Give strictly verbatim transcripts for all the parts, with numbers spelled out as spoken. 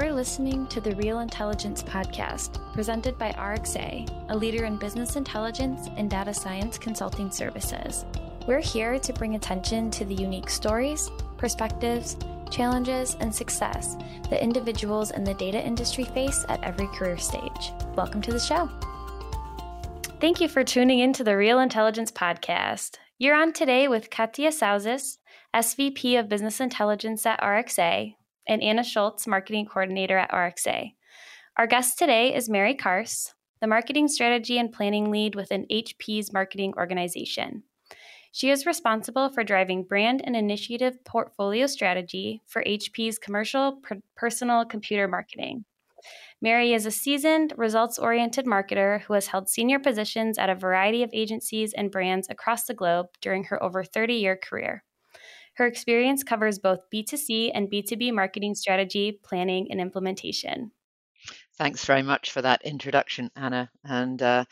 You're listening to the Real Intelligence Podcast, presented by R X A, a leader in business intelligence and data science consulting services. We're here to bring attention to the unique stories, perspectives, challenges, and success that individuals in the data industry face at every career stage. Welcome to the show. Thank you for tuning in to the Real Intelligence Podcast. You're on today with Katia Sausys, S V P of Business Intelligence at R X A, and Anna Schultz, Marketing Coordinator at R X A. Our guest today is Mary Carse, the Marketing Strategy and Planning Lead within H P's marketing organization. She is responsible for driving brand and initiative portfolio strategy for H P's commercial per- personal computer marketing. Mary is a seasoned, results-oriented marketer who has held senior positions at a variety of agencies and brands across the globe during her over thirty-year career. Her experience covers both B two C and B two B marketing strategy, planning, and implementation. Thanks very much for that introduction, Anna, and uh,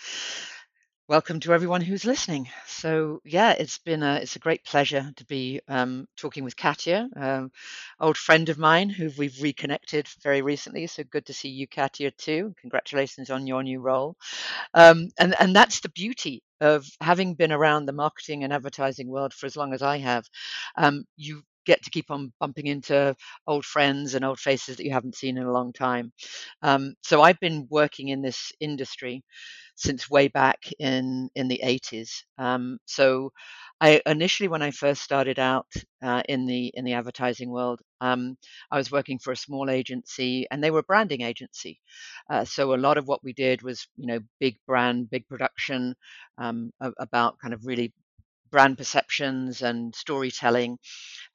welcome to everyone who's listening. So, yeah, it's been a, it's a great pleasure to be um, talking with Katia, um, old friend of mine who we've reconnected very recently. So good to see you, Katia, too. Congratulations on your new role. Um, and, and that's the beauty of having been around the marketing and advertising world for as long as I have. Um, you get to keep on bumping into old friends and old faces that you haven't seen in a long time. Um, so I've been working in this industry since way back in, in the eighties. Um, so I initially, when I first started out uh, in the in the advertising world, um, I was working for a small agency, and they were a branding agency. Uh, so a lot of what we did was, you know, big brand, big production, um, about kind of really brand perceptions and storytelling.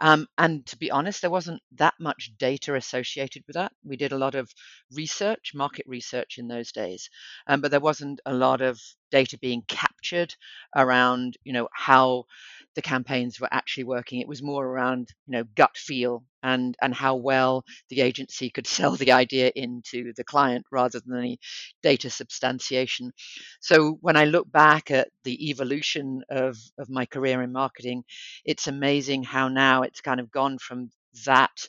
Um, and to be honest, there wasn't that much data associated with that. We did a lot of research, market research in those days, um, but there wasn't a lot of data being captured around, you know, how the campaigns were actually working. It was more around, you know, gut feel and and how well the agency could sell the idea into the client rather than any data substantiation. So when I look back at the evolution of, of my career in marketing, it's amazing how now it's kind of gone from that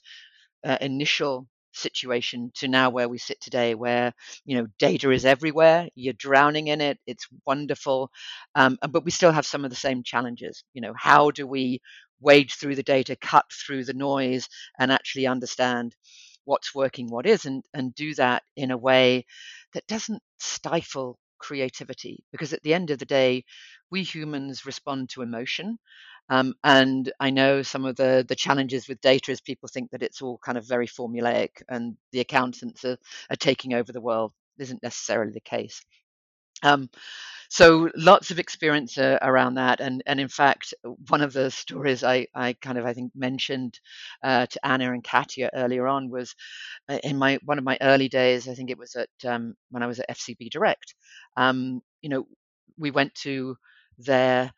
uh, initial situation to now where we sit today, where, you know, data is everywhere, you're drowning in it, it's wonderful, um, but we still have some of the same challenges. You know, how do we wade through the data, cut through the noise, and actually understand what's working, what isn't, and do that in a way that doesn't stifle creativity? Because at the end of the day, we humans respond to emotion. Um, and I know some of the, the challenges with data is people think that it's all kind of very formulaic and the accountants are, are taking over the world. It isn't necessarily the case. Um, so lots of experience uh, around that. And, and in fact, one of the stories I, I kind of, I think, mentioned uh, to Anna and Katia earlier on was in my one of my early days, I think it was at um, when I was at F C B Direct, um, you know, we went to their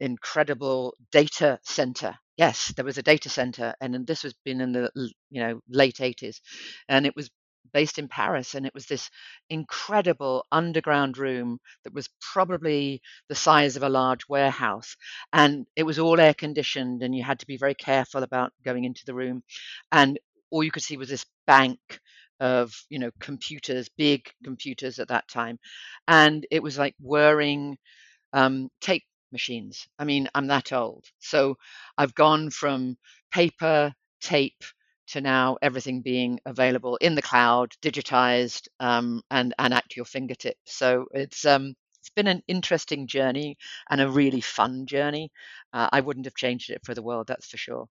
incredible data center. Yes, there was a data center, and this was been in the, you know, late eighties, and it was based in Paris, and it was this incredible underground room that was probably the size of a large warehouse, and it was all air conditioned, and you had to be very careful about going into the room, and all you could see was this bank of, you know, computers, big computers at that time, and it was like whirring um, tape machines. I mean, I'm that old. So I've gone from paper, tape, to now everything being available in the cloud, digitized, um, and, and at your fingertips. So it's um, it's been an interesting journey and a really fun journey. Uh, I wouldn't have changed it for the world, that's for sure.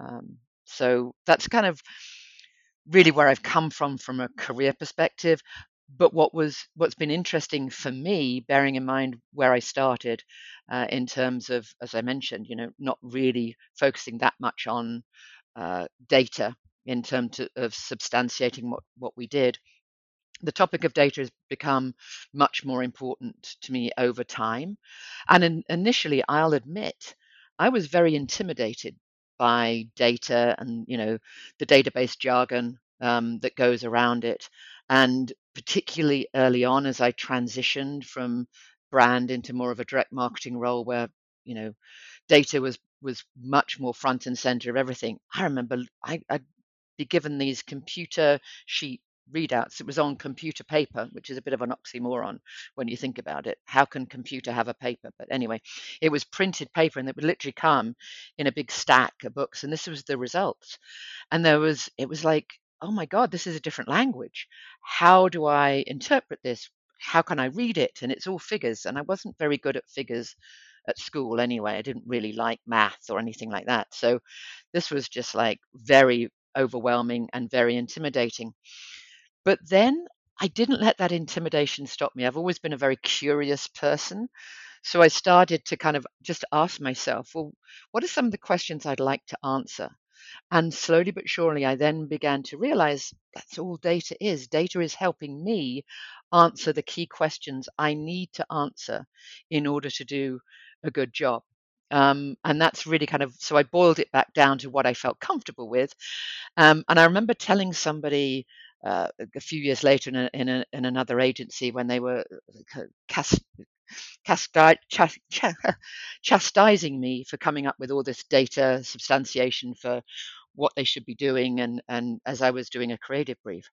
Um, so that's kind of really where I've come from, from a career perspective. But what was what's been interesting for me, bearing in mind where I started, uh, in terms of, as I mentioned, you know, not really focusing that much on uh, data in terms of substantiating what, what we did. The topic of data has become much more important to me over time. And in, initially, I'll admit, I was very intimidated by data and, you know, the database jargon um, that goes around it. And particularly early on, as I transitioned from brand into more of a direct marketing role where, you know, data was was much more front and center of everything. I remember I, I be given these computer sheet readouts. It was on computer paper, which is a bit of an oxymoron when you think about it. How can computer have a paper? But anyway, it was printed paper, and it would literally come in a big stack of books. And this was the results. And there was, it was like, oh my God, this is a different language. How do I interpret this? How can I read it? And it's all figures. And I wasn't very good at figures at school anyway. I didn't really like math or anything like that. So this was just like very overwhelming and very intimidating. But then I didn't let that intimidation stop me. I've always been a very curious person. So I started to kind of just ask myself, well, what are some of the questions I'd like to answer? And slowly but surely, I then began to realize that's all data is. Data is helping me answer the key questions I need to answer in order to do a good job. Um, and that's really kind of, so I boiled it back down to what I felt comfortable with. Um, and I remember telling somebody uh, a few years later in, a, in, a, in another agency when they were cast, Casti- ch- ch- chastising me for coming up with all this data substantiation for what they should be doing, and, and as I was doing a creative brief,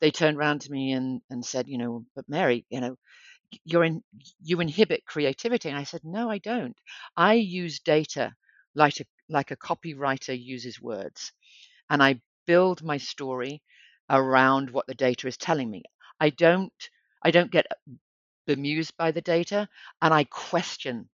they turned around to me and, and said, you know, but Mary, you know, you're in, you inhibit creativity. And I said, no, I don't. I use data like a, like a copywriter uses words, and I build my story around what the data is telling me. I don't, I don't get bemused by the data, and I question,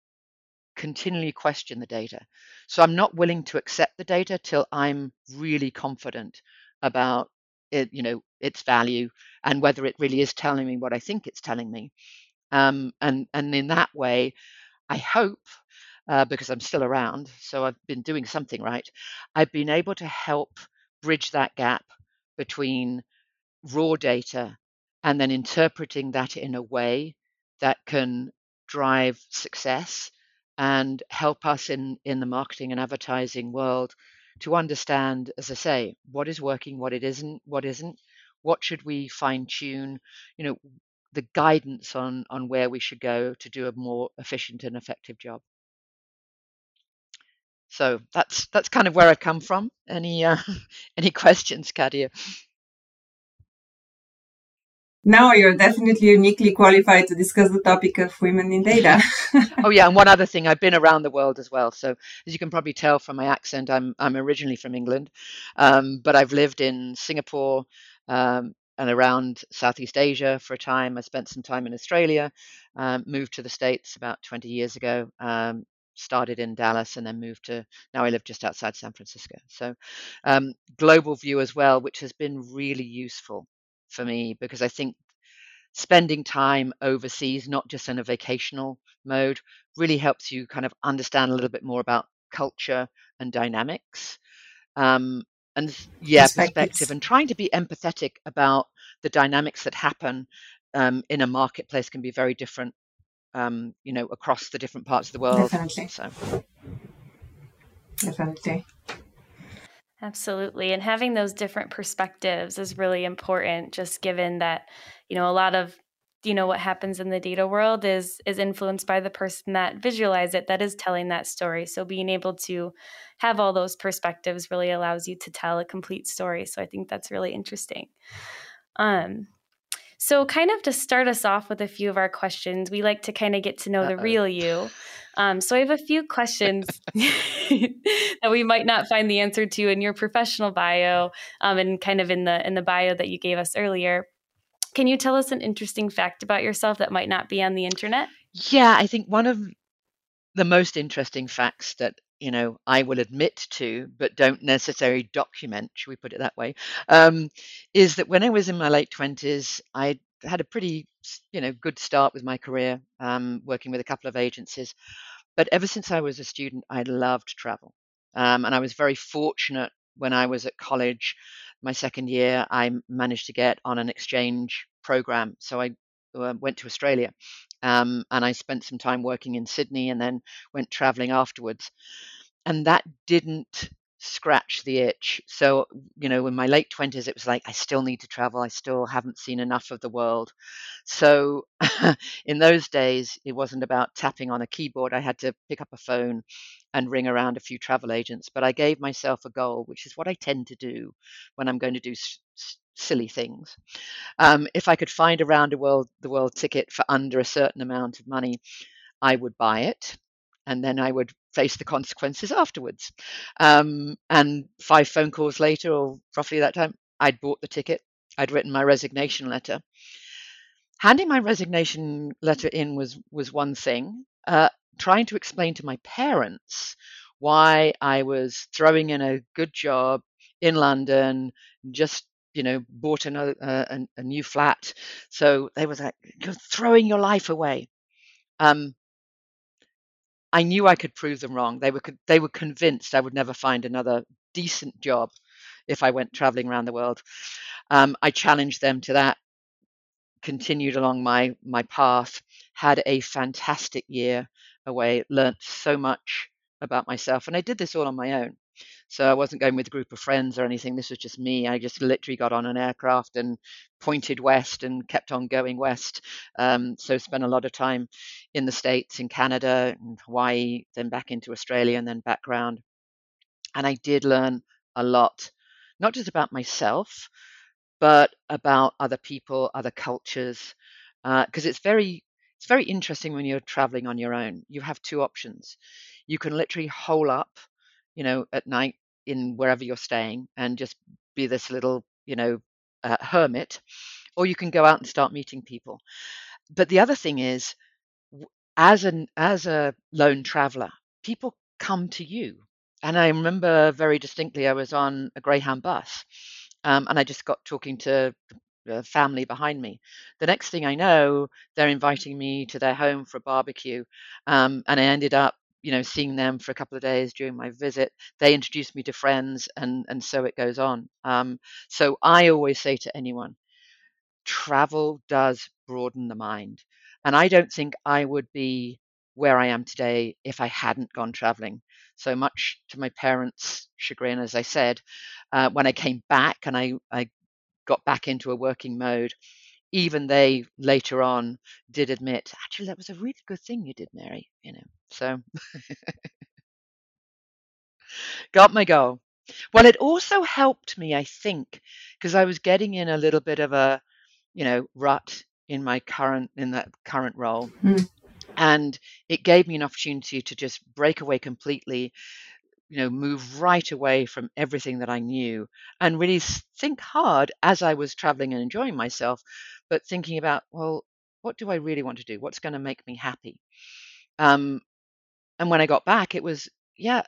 continually question the data. So I'm not willing to accept the data till I'm really confident about it, you know, its value and whether it really is telling me what I think it's telling me. Um, and and in that way, I hope, uh, because I'm still around, so I've been doing something right, I've been able to help bridge that gap between raw data and then interpreting that in a way that can drive success and help us in, in the marketing and advertising world to understand, as I say, what is working, what it isn't, what isn't, what should we fine tune, you know, the guidance on, on where we should go to do a more efficient and effective job. So that's that's kind of where I come from. Any uh, any questions, Katia? No, you're definitely uniquely qualified to discuss the topic of women in data. Oh yeah, and one other thing, I've been around the world as well. So as you can probably tell from my accent, I'm I'm originally from England, um, but I've lived in Singapore um, and around Southeast Asia for a time. I spent some time in Australia, um, moved to the States about twenty years ago, um, started in Dallas, and then moved to, now I live just outside San Francisco. So um, global view as well, which has been really useful for me, because I think spending time overseas, not just in a vacational mode, really helps you kind of understand a little bit more about culture and dynamics, um, and yeah, perspective, and trying to be empathetic about the dynamics that happen um, in a marketplace can be very different, um, you know, across the different parts of the world. Definitely. So. Definitely. Absolutely. And having those different perspectives is really important, just given that, you know, a lot of, you know, what happens in the data world is is influenced by the person that visualizes it, that is telling that story. So being able to have all those perspectives really allows you to tell a complete story. So I think that's really interesting. Um So kind of to start us off with a few of our questions, we like to kind of get to know Uh-oh. the real you. Um, so I have a few questions that we might not find the answer to in your professional bio, um, and kind of in the in the bio that you gave us earlier. Can you tell us an interesting fact about yourself that might not be on the internet? Yeah, I think one of the most interesting facts that, you know, I will admit to, but don't necessarily document, should we put it that way, um, is that when I was in my late twenties, I had a pretty, you know, good start with my career, um, working with a couple of agencies. But ever since I was a student, I loved travel. Um, and I was very fortunate when I was at college, my second year, I managed to get on an exchange program. So I uh, went to Australia. Um, and I spent some time working in Sydney and then went traveling afterwards. And that didn't scratch the itch. So, you know, in my late twenties, it was like, I still need to travel. I still haven't seen enough of the world. So in those days, it wasn't about tapping on a keyboard. I had to pick up a phone and ring around a few travel agents. But I gave myself a goal, which is what I tend to do when I'm going to do s- s- silly things. Um, if I could find a round the world, the world ticket for under a certain amount of money, I would buy it. And then I would face the consequences afterwards. Um, and five phone calls later, or roughly that time, I'd bought the ticket. I'd written my resignation letter. Handing my resignation letter in was was one thing. Uh, trying to explain to my parents why I was throwing in a good job in London, just you know, bought another uh, a, a new flat. So they was like, "You're throwing your life away." Um, I knew I could prove them wrong. They were they were convinced I would never find another decent job if I went traveling around the world. Um, I challenged them to that. Continued along my my path, had a fantastic year away, learnt so much about myself. And I did this all on my own. So I wasn't going with a group of friends or anything. This was just me. I just literally got on an aircraft and pointed west and kept on going west. Um, so spent a lot of time in the States, in Canada, and Hawaii, then back into Australia and then back round. And I did learn a lot, not just about myself, but about other people, other cultures, because uh, it's very it's very interesting when you're traveling on your own. You have two options. You can literally hole up, you know, at night in wherever you're staying and just be this little, you know, uh, hermit, or you can go out and start meeting people. But the other thing is, as an as a lone traveler, people come to you. And I remember very distinctly, I was on a Greyhound bus. Um, and I just got talking to the family behind me. The next thing I know, they're inviting me to their home for a barbecue. Um, and I ended up, you know, seeing them for a couple of days during my visit. They introduced me to friends, and, and so it goes on. Um, so I always say to anyone, travel does broaden the mind. And I don't think I would be where I am today if I hadn't gone traveling. So much to my parents' chagrin, as I said, uh, when I came back and I, I got back into a working mode, even they later on did admit, actually, that was a really good thing you did, Mary, you know, so got my goal. Well, it also helped me, I think, because I was getting in a little bit of a, you know, rut in my current, in that current role. Mm-hmm. And it gave me an opportunity to just break away completely, you know, move right away from everything that I knew and really think hard as I was traveling and enjoying myself, but thinking about, well, what do I really want to do? What's going to make me happy? Um, and when I got back, it was, yeah,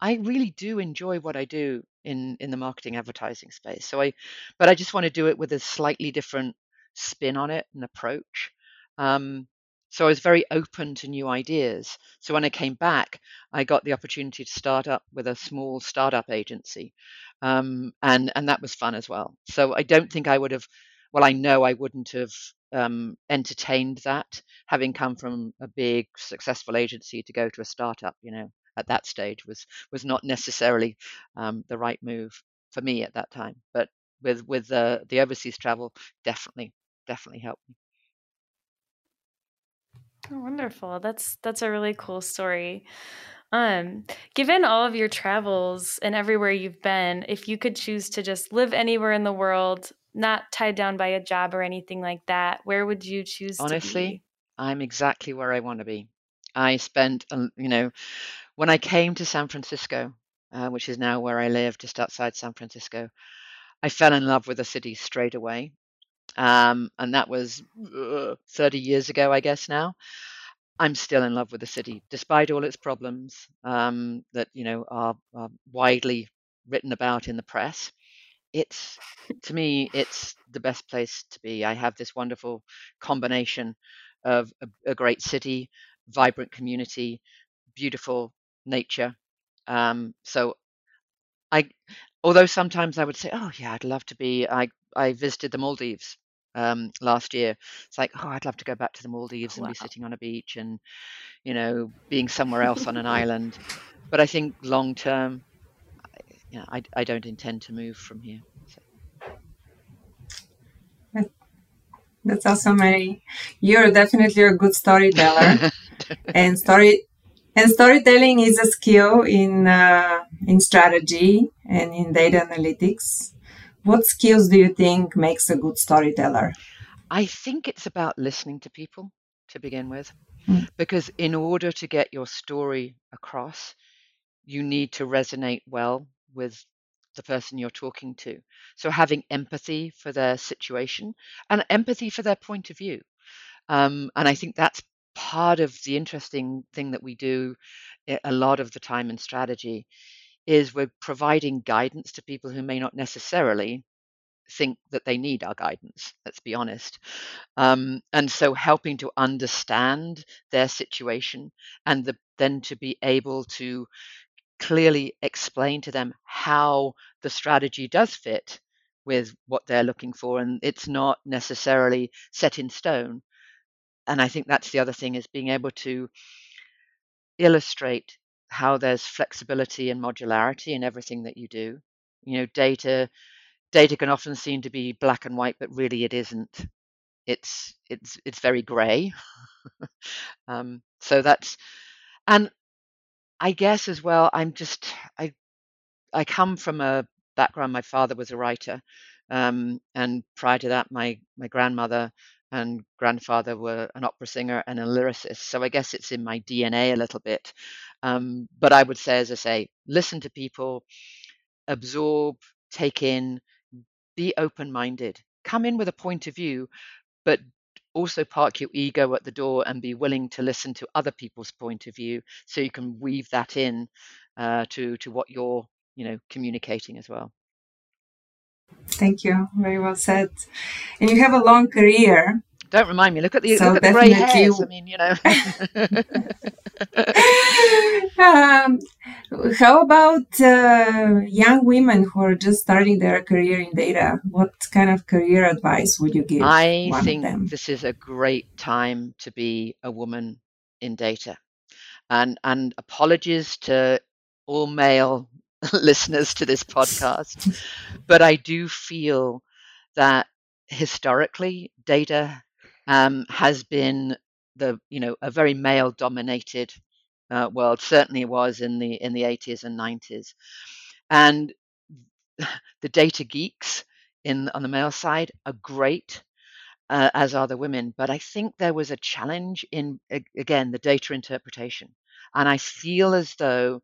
I really do enjoy what I do in, in the marketing advertising space. So I, but I just want to do it with a slightly different spin on it and approach. Um, So I was very open to new ideas. So when I came back, I got the opportunity to start up with a small startup agency. Um, and, and that was fun as well. So I don't think I would have, well, I know I wouldn't have um, entertained that, having come from a big successful agency to go to a startup, you know, at that stage was was not necessarily um, the right move for me at that time. But with, with uh, the overseas travel, definitely, definitely helped me. Oh, wonderful. That's that's a really cool story. Um, given all of your travels and everywhere you've been, if you could choose to just live anywhere in the world, not tied down by a job or anything like that, where would you choose Honestly, to be? Honestly, I'm exactly where I want to be. I spent, you know, when I came to San Francisco, uh, which is now where I live, just outside San Francisco, I fell in love with the city straight away. Um, and that was uh, thirty years ago, I guess now. I'm still in love with the city, despite all its problems um, that, you know, are, are widely written about in the press. It's, to me, it's the best place to be. I have this wonderful combination of a, a great city, vibrant community, beautiful nature. Um, so I, although sometimes I would say, oh, yeah, I'd love to be, I, I visited the Maldives um, last year. It's like, oh, I'd love to go back to the Maldives oh, and wow. be sitting on a beach and, you know, being somewhere else on an island. But I think long term, you know, I, I don't intend to move from here. So. That's awesome, Mary. You're definitely a good storyteller and story And storytelling is a skill in uh, in strategy and in data analytics. What skills do you think makes a good storyteller? I think it's about listening to people to begin with, mm. because in order to get your story across, you need to resonate well with the person you're talking to. So having empathy for their situation and empathy for their point of view. Um, and I think that's part of the interesting thing that we do a lot of the time in strategy is we're providing guidance to people who may not necessarily think that they need our guidance, let's be honest. Um, and so helping to understand their situation and the, then to be able to clearly explain to them how the strategy does fit with what they're looking for. And it's not necessarily set in stone. And I think that's the other thing, is being able to illustrate how there's flexibility and modularity in everything that you do. You know, data data can often seem to be black and white, but really it isn't. It's it's it's very grey. um, so that's, and I guess as well, I'm just I I come from a background. My father was a writer, um, and prior to that, my my grandmother and grandfather were an opera singer and a lyricist. So I guess it's in my D N A a little bit. Um, but I would say, as I say, listen to people, absorb, take in, be open-minded, come in with a point of view, but also park your ego at the door and be willing to listen to other people's point of view so you can weave that in uh, to, to what you're, you know, communicating as well. Thank you. Very well said. And you have a long career. Don't remind me. Look at the, so look at the grey hairs. I mean, you know. um, how about uh, young women who are just starting their career in data? What kind of career advice would you give? I think them? This is a great time to be a woman in data. And, and apologies to all male listeners to this podcast, but I do feel that historically data um, has been the you know a very male dominated uh, world. Certainly was in the in the eighties and nineties, and the data geeks in on the male side are great, uh, as are the women, but I think there was a challenge in, again, the data interpretation. And I feel as though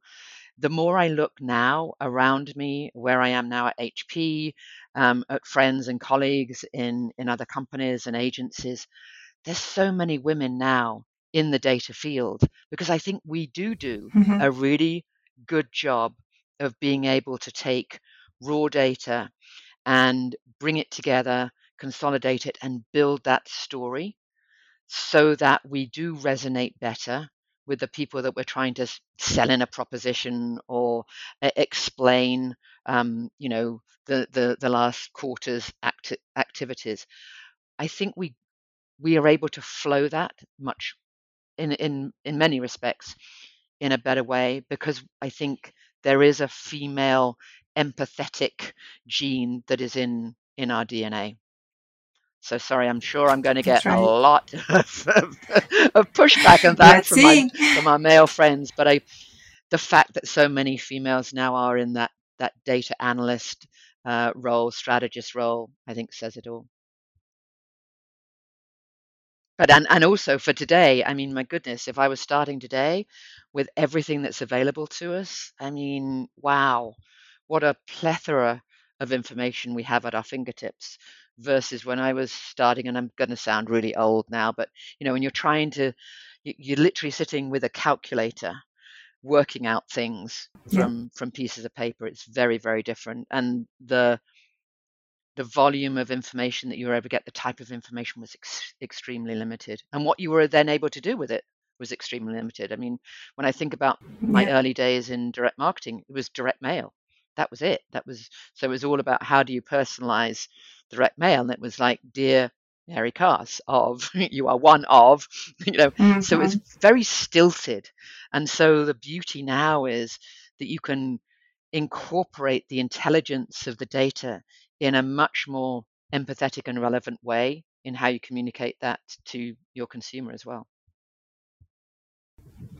the more I look now around me, where I am now at H P, um, at friends and colleagues in, in other companies and agencies, there's so many women now in the data field, because I think we do do mm-hmm. a really good job of being able to take raw data and bring it together, consolidate it, and build that story so that we do resonate better with the people that we're trying to sell in a proposition or explain, um, you know, the, the, the last quarter's acti- activities. I think we we are able to flow that much in, in, in many respects in a better way, because I think there is a female empathetic gene that is in, in our D N A. So sorry, I'm sure I'm going to get right. a lot of, of, of pushback on that from, my, from our male friends. But I, the fact that so many females now are in that, that data analyst uh, role, strategist role, I think says it all. But and, and also for today, I mean, my goodness, if I was starting today with everything that's available to us, I mean, wow, what a plethora of information we have at our fingertips. Versus when I was starting, and I'm going to sound really old now, but you know, when you're trying to, you're literally sitting with a calculator, working out things from yeah. from pieces of paper. It's very, very different, and the the volume of information that you were able to get, the type of information was ex- extremely limited, and what you were then able to do with it was extremely limited. I mean, when I think about my yeah. early days in direct marketing, it was direct mail. That was it. That was so. It was all about how do you personalize direct mail, and it was like, dear Mary Carse, of you are one of, you know. Mm-hmm. So it's very stilted, and so the beauty now is that you can incorporate the intelligence of the data in a much more empathetic and relevant way in how you communicate that to your consumer as well.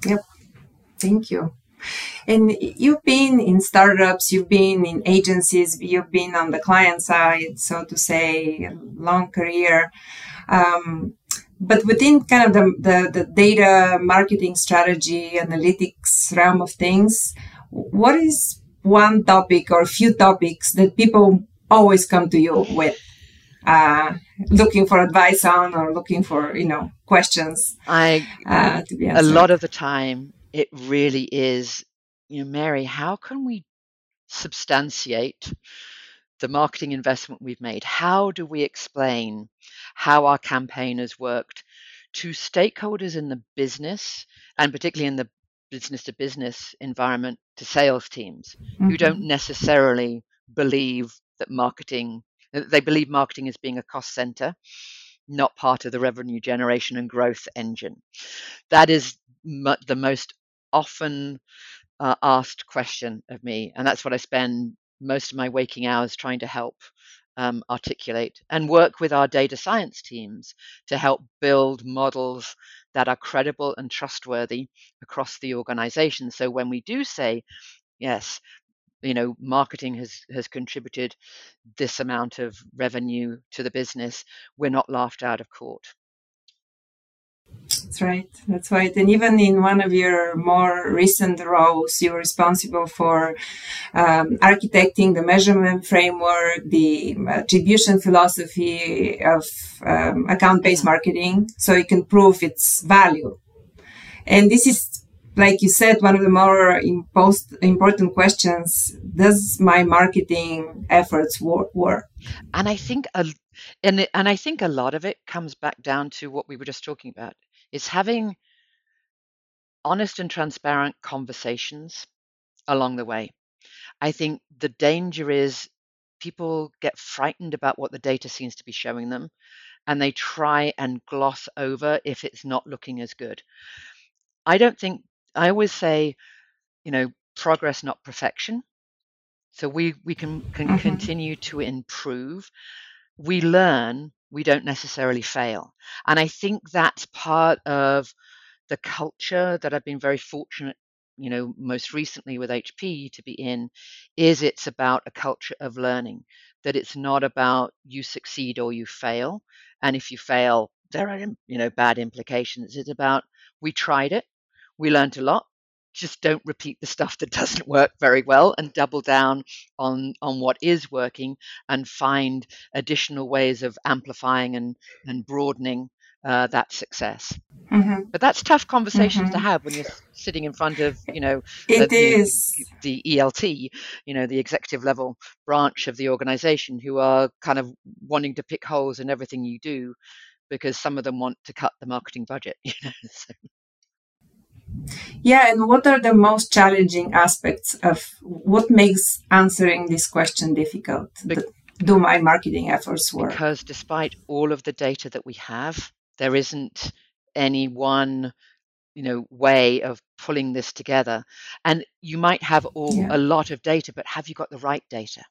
Yep. Thank you. And you've been in startups, you've been in agencies, you've been on the client side, so to say, long career. Um, but within kind of the, the, the data marketing strategy, analytics realm of things, what is one topic or a few topics that people always come to you with, uh, looking for advice on or looking for, you know, questions? I, uh, to be answered. A lot of the time, it really is, you know, Mary, how can we substantiate the marketing investment we've made? How do we explain how our campaign has worked to stakeholders in the business, and particularly in the business to business environment, to sales teams, mm-hmm. who don't necessarily believe that marketing, they believe marketing as being a cost center, not part of the revenue generation and growth engine. That is m- the most often uh, asked question of me. And that's what I spend most of my waking hours trying to help um, articulate, and work with our data science teams to help build models that are credible and trustworthy across the organization. So when we do say, yes, you know, marketing has, has contributed this amount of revenue to the business, we're not laughed out of court. That's right. That's right. And even in one of your more recent roles, you were responsible for um, architecting the measurement framework, the attribution philosophy of um, account-based marketing, so it can prove its value. And this is, like you said, one of the more impost- important questions: does my marketing efforts work? work? And I think a and and I think a lot of it comes back down to what we were just talking about. It's having honest and transparent conversations along the way. I think the danger is people get frightened about what the data seems to be showing them, and they try and gloss over if it's not looking as good. I don't think, I always say, you know, progress, not perfection. So we, we can, can mm-hmm. continue to improve. We learn, we don't necessarily fail. And I think that's part of the culture that I've been very fortunate, you know, most recently with H P to be in, is it's about a culture of learning, that it's not about you succeed or you fail. And if you fail, there are, you know, bad implications. It's about, we tried it, we learned a lot, just don't repeat the stuff that doesn't work very well, and double down on on what is working and find additional ways of amplifying and, and broadening uh, that success. Mm-hmm. But that's tough conversations mm-hmm. to have when you're sitting in front of, you know, the, the, the E L T, you know, the executive level branch of the organization, who are kind of wanting to pick holes in everything you do because some of them want to cut the marketing budget, you know, so. Yeah, and what are the most challenging aspects of what makes answering this question difficult? Be- Do my marketing efforts work? Because despite all of the data that we have, there isn't any one, you know, way of pulling this together. And you might have all yeah. a lot of data, but have you got the right data?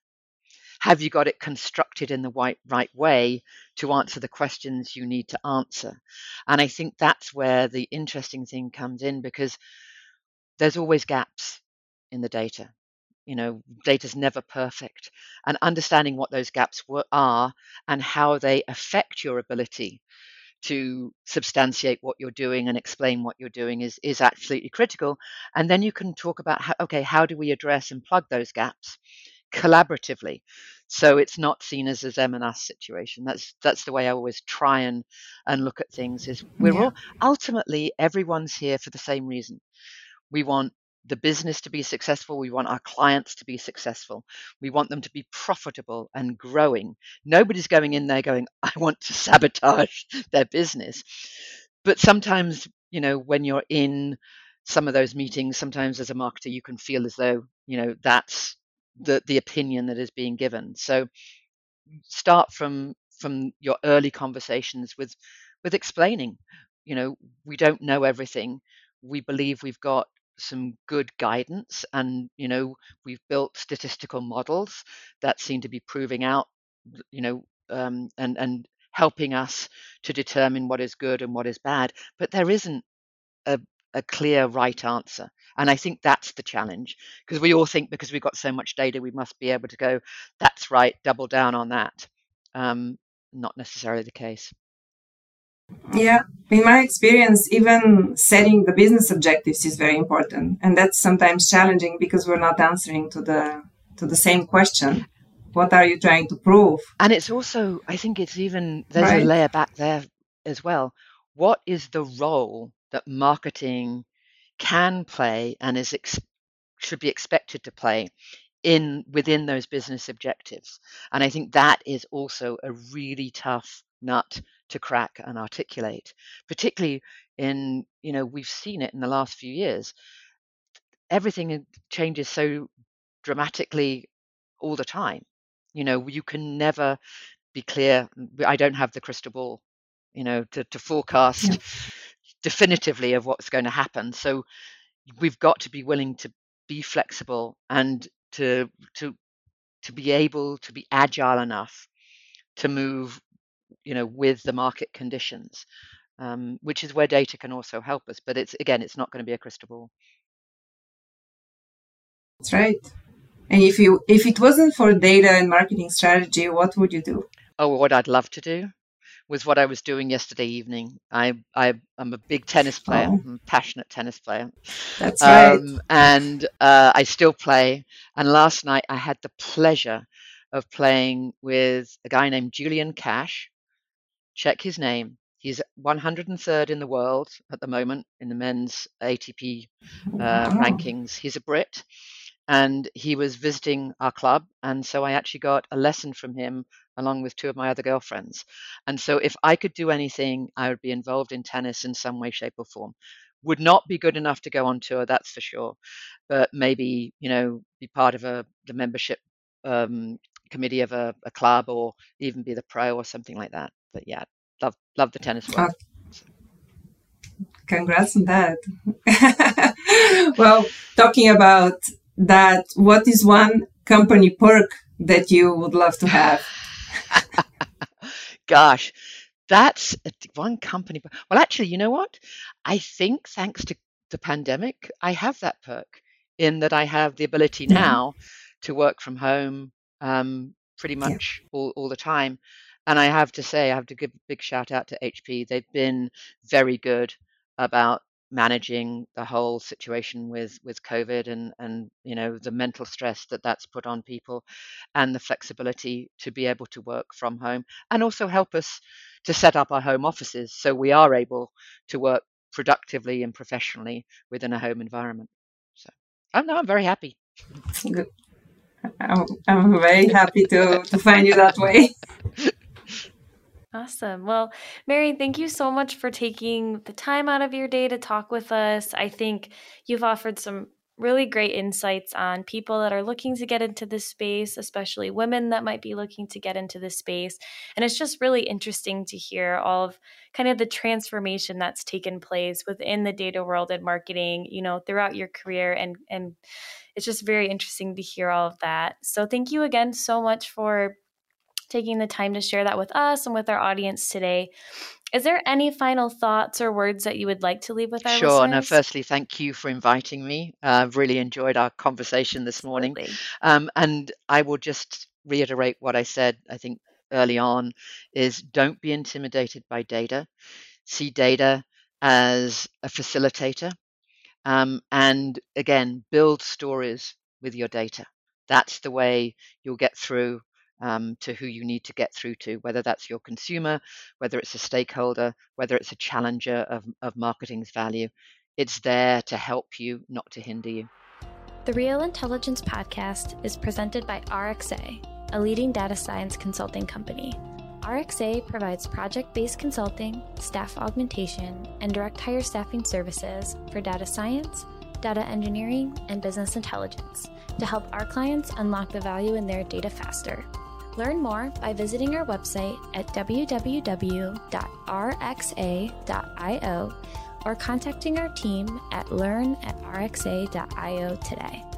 Have you got it constructed in the right, right way to answer the questions you need to answer? And I think that's where the interesting thing comes in, because there's always gaps in the data. You know, data's never perfect. And understanding what those gaps were, are and how they affect your ability to substantiate what you're doing and explain what you're doing is, is absolutely critical. And then you can talk about, how, okay, how do we address and plug those gaps collaboratively, so it's not seen as a them and us situation. That's that's the way I always try and and look at things. Is we're yeah. all ultimately, everyone's here for the same reason. We want the business to be successful. We want our clients to be successful. We want them to be profitable and growing. Nobody's going in there going, I want to sabotage their business. But sometimes, you know, when you're in some of those meetings, sometimes as a marketer, you can feel as though, you know, that's the the opinion that is being given. So start from from your early conversations with with explaining, you know, we don't know everything. We believe we've got some good guidance, and, you know, we've built statistical models that seem to be proving out, you know, um, and and helping us to determine what is good and what is bad. But there isn't a a clear right answer. And I think that's the challenge, because we all think because we've got so much data, we must be able to go, that's right, double down on that. Um, not necessarily the case. Yeah, in my experience, even setting the business objectives is very important. And that's sometimes challenging because we're not answering to the to the same question. What are you trying to prove? And it's also, I think it's even, there's right. a layer back there as well. What is the role that marketing can play and is ex- should be expected to play in within those business objectives? And I think that is also a really tough nut to crack and articulate, particularly in, you know, we've seen it in the last few years. Everything changes so dramatically all the time. You know, you can never be clear. I don't have the crystal ball, you know, to, to forecast yeah. definitively of what's going to happen. So we've got to be willing to be flexible and to to to be able to be agile enough to move, you know, with the market conditions, um, which is where data can also help us. But it's, again, it's not going to be a crystal ball. That's right. And if you if it wasn't for data and marketing strategy, what would you do? Oh, what I'd love to do was what I was doing yesterday evening. I, I, I'm a big tennis player. Oh. I'm a passionate tennis player. That's right. Um, and uh, I still play. And last night I had the pleasure of playing with a guy named Julian Cash. Check his name. He's one hundred third in the world at the moment in the men's A T P uh, oh. rankings. He's a Brit. And he was visiting our club. And so I actually got a lesson from him along with two of my other girlfriends. And so if I could do anything, I would be involved in tennis in some way, shape or form. Would not be good enough to go on tour, that's for sure. But maybe, you know, be part of a the membership um, committee of a, a club, or even be the pro or something like that. But yeah, love, love the tennis world. Oh. Congrats on that. Well, talking about that, what is one company perk that you would love to have? Gosh, that's one company. Well, actually, you know what? I think thanks to the pandemic, I have that perk in that I have the ability now yeah. to work from home um, pretty much yeah. all, all the time. And I have to say, I have to give a big shout out to H P. They've been very good about managing the whole situation with with COVID and and you know the mental stress that that's put on people, and the flexibility to be able to work from home, and also help us to set up our home offices so we are able to work productively and professionally within a home environment. So I'm no, I'm very happy. Good. I'm, I'm very happy to to find you that way. Awesome. Well, Mary, thank you so much for taking the time out of your day to talk with us. I think you've offered some really great insights on people that are looking to get into this space, especially women that might be looking to get into this space. And it's just really interesting to hear all of kind of the transformation that's taken place within the data world and marketing, you know, throughout your career. And, and it's just very interesting to hear all of that. So thank you again so much for taking the time to share that with us and with our audience today. Is there any final thoughts or words that you would like to leave with our sure, listeners? Sure. No, firstly, thank you for inviting me. Uh, I've really enjoyed our conversation this morning. Um, and I will just reiterate what I said, I think, early on, is don't be intimidated by data. See data as a facilitator. Um, and again, build stories with your data. That's the way you'll get through Um, to who you need to get through to, whether that's your consumer, whether it's a stakeholder, whether it's a challenger of, of marketing's value. It's there to help you, not to hinder you. The Real Intelligence Podcast is presented by R X A, a leading data science consulting company. R X A provides project-based consulting, staff augmentation, and direct hire staffing services for data science, data engineering, and business intelligence to help our clients unlock the value in their data faster. Learn more by visiting our website at w w w dot r x a dot i o or contacting our team at learn at r x a dot i o today.